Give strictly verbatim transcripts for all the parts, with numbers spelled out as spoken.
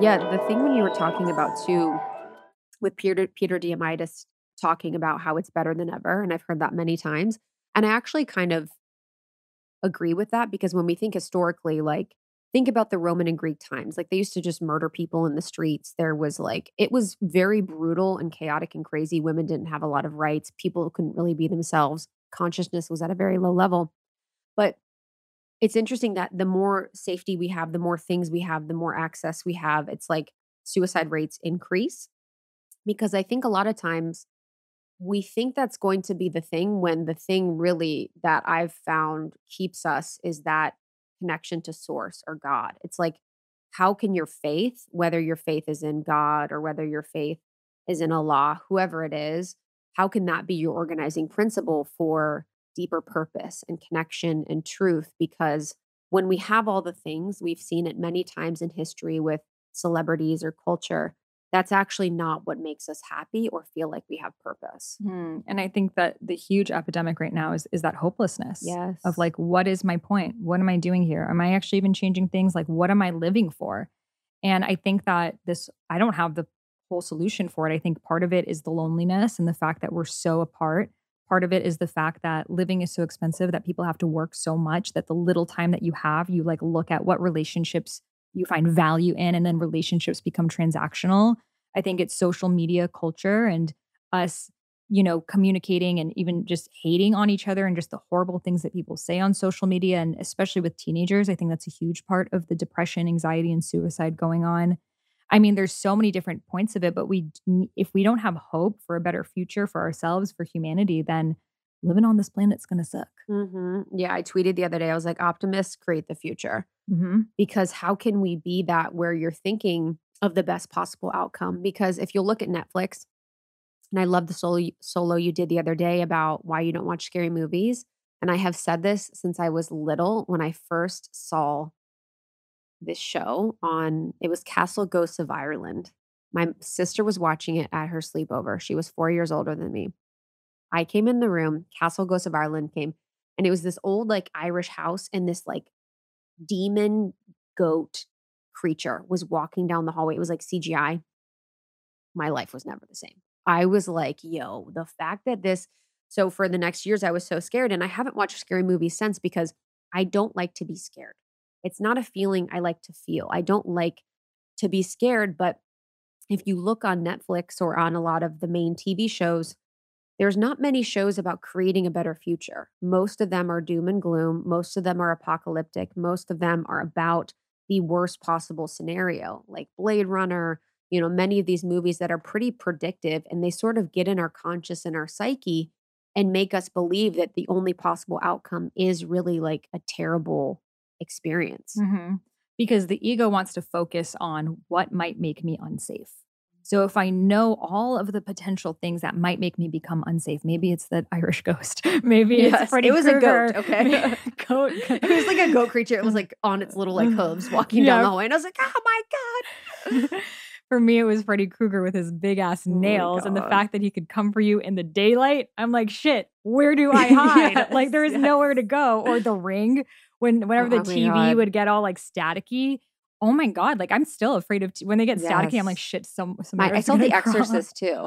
Yeah, the thing when you were talking about too, with Peter Peter Diamandis talking about how it's better than ever, and I've heard that many times, and I actually kind of agree with that, because when we think historically, like, think about the Roman and Greek times. Like, they used to just murder people in the streets. There was like, it was very brutal and chaotic and crazy. Women didn't have a lot of rights. People couldn't really be themselves. Consciousness was at a very low level. But it's interesting that the more safety we have, the more things we have, the more access we have, it's like suicide rates increase. Because I think a lot of times we think that's going to be the thing, when the thing really that I've found keeps us is that connection to source or God. It's like, how can your faith, whether your faith is in God or whether your faith is in Allah, whoever it is, how can that be your organizing principle for deeper purpose and connection and truth? Because when we have all the things, we've seen it many times in history with celebrities or culture, that's actually not what makes us happy or feel like we have purpose. Mm. And I think that the huge epidemic right now is is that hopelessness. Yes. Of like, what is my point? What am I doing here? Am I actually even changing things? Like, what am I living for? And I think that this, I don't have the whole solution for it. I think part of it is the loneliness and the fact that we're so apart. Part of it is the fact that living is so expensive that people have to work so much that the little time that you have, you like look at what relationships you find value in, and then relationships become transactional. I think it's social media culture and us, you know, communicating and even just hating on each other and just the horrible things that people say on social media. And especially with teenagers, I think that's a huge part of the depression, anxiety, and suicide going on. I mean, there's so many different points of it, but we, if we don't have hope for a better future for ourselves, for humanity, then living on this planet's going to suck. Mm-hmm. Yeah. I tweeted the other day, I was like, optimists create the future. Mm-hmm. Because how can we be that where you're thinking of the best possible outcome? Because if you look at Netflix, and I love the solo, solo you did the other day about why you don't watch scary movies. And I have said this since I was little, when I first saw this show on, it was Castle Ghosts of Ireland. My sister was watching it at her sleepover. She was four years older than me. I came in the room, Castle Ghosts of Ireland came, and it was this old like Irish house, and this like demon goat creature was walking down the hallway. It was like C G I. My life was never the same. I was like, yo, the fact that this, so for the next years, I was so scared, and I haven't watched scary movies since because I don't like to be scared. It's not a feeling I like to feel. I don't like to be scared, but if you look on Netflix or on a lot of the main T V shows, there's not many shows about creating a better future. Most of them are doom and gloom. Most of them are apocalyptic. Most of them are about the worst possible scenario, like Blade Runner, you know, many of these movies that are pretty predictive, and they sort of get in our conscious and our psyche and make us believe that the only possible outcome is really like a terrible experience. Mm-hmm. Because the ego wants to focus on what might make me unsafe. So if I know all of the potential things that might make me become unsafe, maybe it's that Irish ghost. Maybe yes, it's Freddy It was Krueger. A goat, okay? goat. It was like a goat creature. It was like on its little like hooves walking yeah. down the hallway. And I was like, oh my God. For me, it was Freddy Krueger with his big ass nails, oh, and the fact that he could come for you in the daylight. I'm like, shit, where do I hide? yes, like there is yes. nowhere to go. Or The Ring, when whenever oh, the T V God. would get all like staticky. Oh my God, like I'm still afraid of, t- when they get yes. staticky, I'm like, shit, some, some I saw The Exorcist too.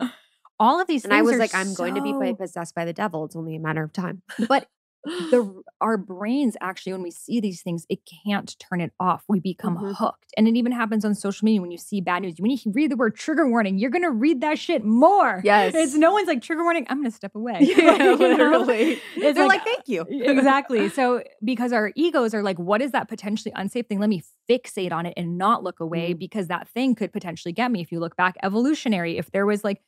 All of these and things. And I was like, I'm so... going to be possessed by the devil. It's only a matter of time. But the our brains actually, when we see these things, it can't turn it off. We become mm-hmm. hooked. And it even happens on social media when you see bad news. When you read the word trigger warning, you're going to read that shit more. Yes. It's no one's like, trigger warning, I'm going to step away. Yeah, like, literally. They're like, like, thank you. Exactly. So because our egos are like, what is that potentially unsafe thing? Let me fixate on it and not look away mm-hmm. because that thing could potentially get me. If you look back, evolutionary, if there was like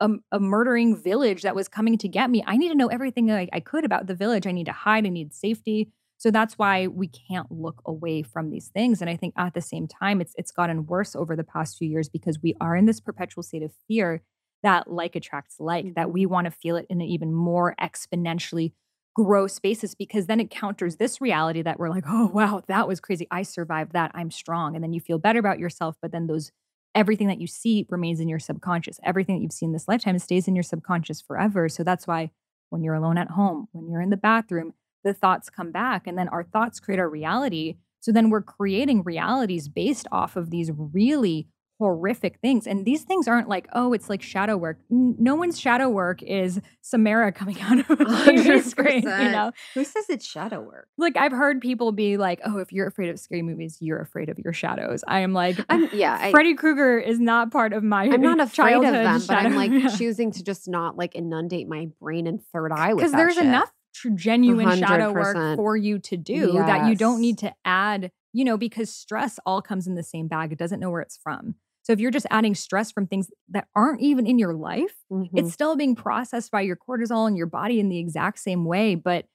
a, a murdering village that was coming to get me, I need to know everything I, I could about the village. I need to hide. I need safety. So that's why we can't look away from these things. And I think at the same time, it's it's gotten worse over the past few years because we are in this perpetual state of fear that like attracts like, mm-hmm. that we want to feel it in an even more exponentially gross basis, because then it counters this reality that we're like, oh, wow, that was crazy. I survived that. I'm strong. And then you feel better about yourself. But then those everything that you see remains in your subconscious. Everything that you've seen this lifetime stays in your subconscious forever. So that's why when you're alone at home, when you're in the bathroom, the thoughts come back. And then our thoughts create our reality. So then we're creating realities based off of these really horrific things. And these things aren't like, oh, it's like shadow work. No one's shadow work is Samara coming out of a T V screen, you know? Who says it's shadow work? Like, I've heard people be like, oh, if you're afraid of scary movies, you're afraid of your shadows. I am like, I'm, yeah, I, Freddy Krueger is not part of my I'm not afraid of them, shadow, but I'm like yeah. choosing to just not like inundate my brain and third eye with that. Because there's shit. enough genuine one hundred percent shadow work for you to do yes. that you don't need to add, you know, because stress all comes in the same bag. It doesn't know where it's from. So if you're just adding stress from things that aren't even in your life, mm-hmm. it's still being processed by your cortisol and your body in the exact same way. But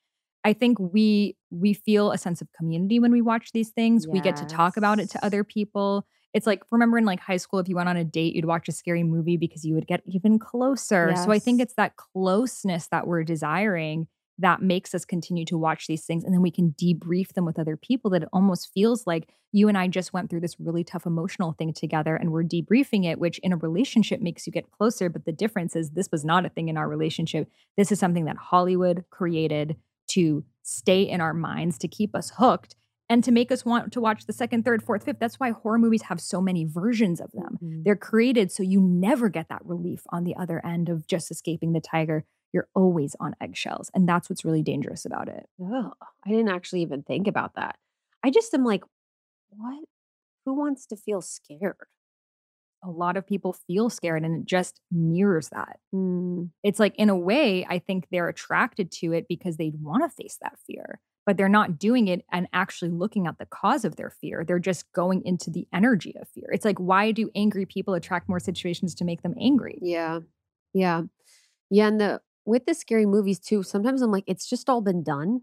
I think we we feel a sense of community when we watch these things. Yes. We get to talk about it to other people. It's like, remember in like high school, if you went on a date, you'd watch a scary movie because you would get even closer. Yes. So I think it's that closeness that we're desiring that makes us continue to watch these things. And then we can debrief them with other people, that it almost feels like you and I just went through this really tough emotional thing together and we're debriefing it, which in a relationship makes you get closer. But the difference is this was not a thing in our relationship. This is something that Hollywood created to stay in our minds, to keep us hooked and to make us want to watch the second, third, fourth, fifth. That's why horror movies have so many versions of them. Mm-hmm. They're created so you never get that relief on the other end of just escaping the tiger. You're always on eggshells. And that's what's really dangerous about it. Oh, I didn't actually even think about that. I just am like, what? Who wants to feel scared? A lot of people feel scared, and it just mirrors that. Mm. It's like, in a way, I think they're attracted to it because they want to face that fear, but they're not doing it and actually looking at the cause of their fear. They're just going into the energy of fear. It's like, why do angry people attract more situations to make them angry? Yeah. Yeah. Yeah. And the, with the scary movies too, sometimes I'm like, it's just all been done.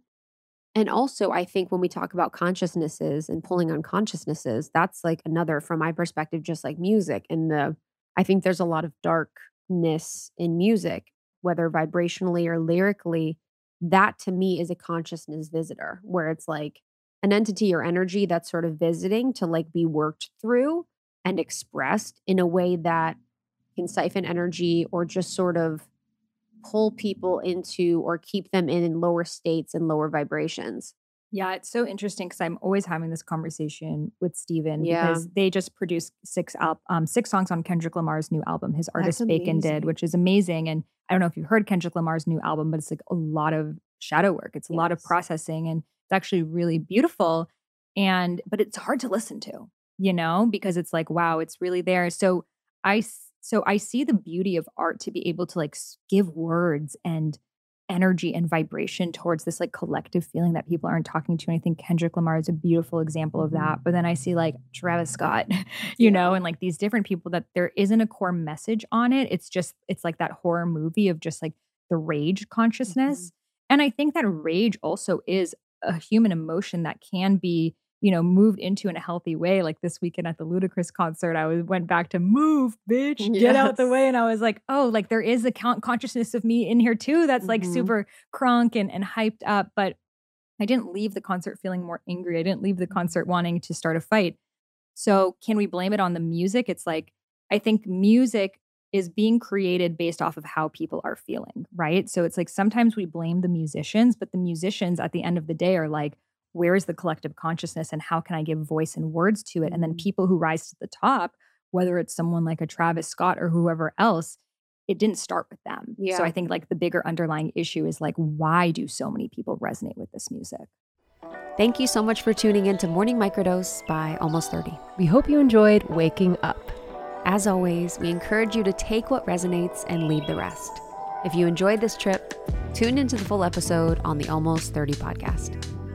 And also I think when we talk about consciousnesses and pulling on consciousnesses, that's like another, from my perspective, just like music. And the, I think there's a lot of darkness in music, whether vibrationally or lyrically. That to me is a consciousness visitor, where it's like an entity or energy that's sort of visiting to like be worked through and expressed in a way that can siphon energy or just sort of pull people into or keep them in, in lower states and lower vibrations. Yeah, it's so interesting because I'm always having this conversation with Steven yeah. because they just produced six al- um six songs on Kendrick Lamar's new album, his artist Bacon did, which is amazing. And I don't know if you've heard Kendrick Lamar's new album, but it's like a lot of shadow work. It's yes. a lot of processing, and it's actually really beautiful. And but it's hard to listen to, you know, because it's like, wow, it's really there. So I So I see the beauty of art to be able to like give words and energy and vibration towards this like collective feeling that people aren't talking to. And I think Kendrick Lamar is a beautiful example of that. But then I see like Travis Scott, you yeah. know, and like these different people that there isn't a core message on it. It's just, it's like that horror movie of just like the rage consciousness. Mm-hmm. And I think that rage also is a human emotion that can be, you know, moved into in a healthy way. Like this weekend at the Ludacris concert, I was, went back to move, bitch, yes. get out the way. And I was like, oh, like there is a con- consciousness of me in here too. That's like mm-hmm. super crunk and, and hyped up. But I didn't leave the concert feeling more angry. I didn't leave the concert wanting to start a fight. So can we blame it on the music? It's like, I think music is being created based off of how people are feeling, right? So it's like, sometimes we blame the musicians, but the musicians at the end of the day are like, where is the collective consciousness and how can I give voice and words to it? And then people who rise to the top, whether it's someone like a Travis Scott or whoever else, it didn't start with them. Yeah. So I think like the bigger underlying issue is like, why do so many people resonate with this music? Thank you so much for tuning in to Morning Microdose by Almost thirty. We hope you enjoyed waking up. As always, we encourage you to take what resonates and leave the rest. If you enjoyed this trip, tune into the full episode on the Almost thirty podcast.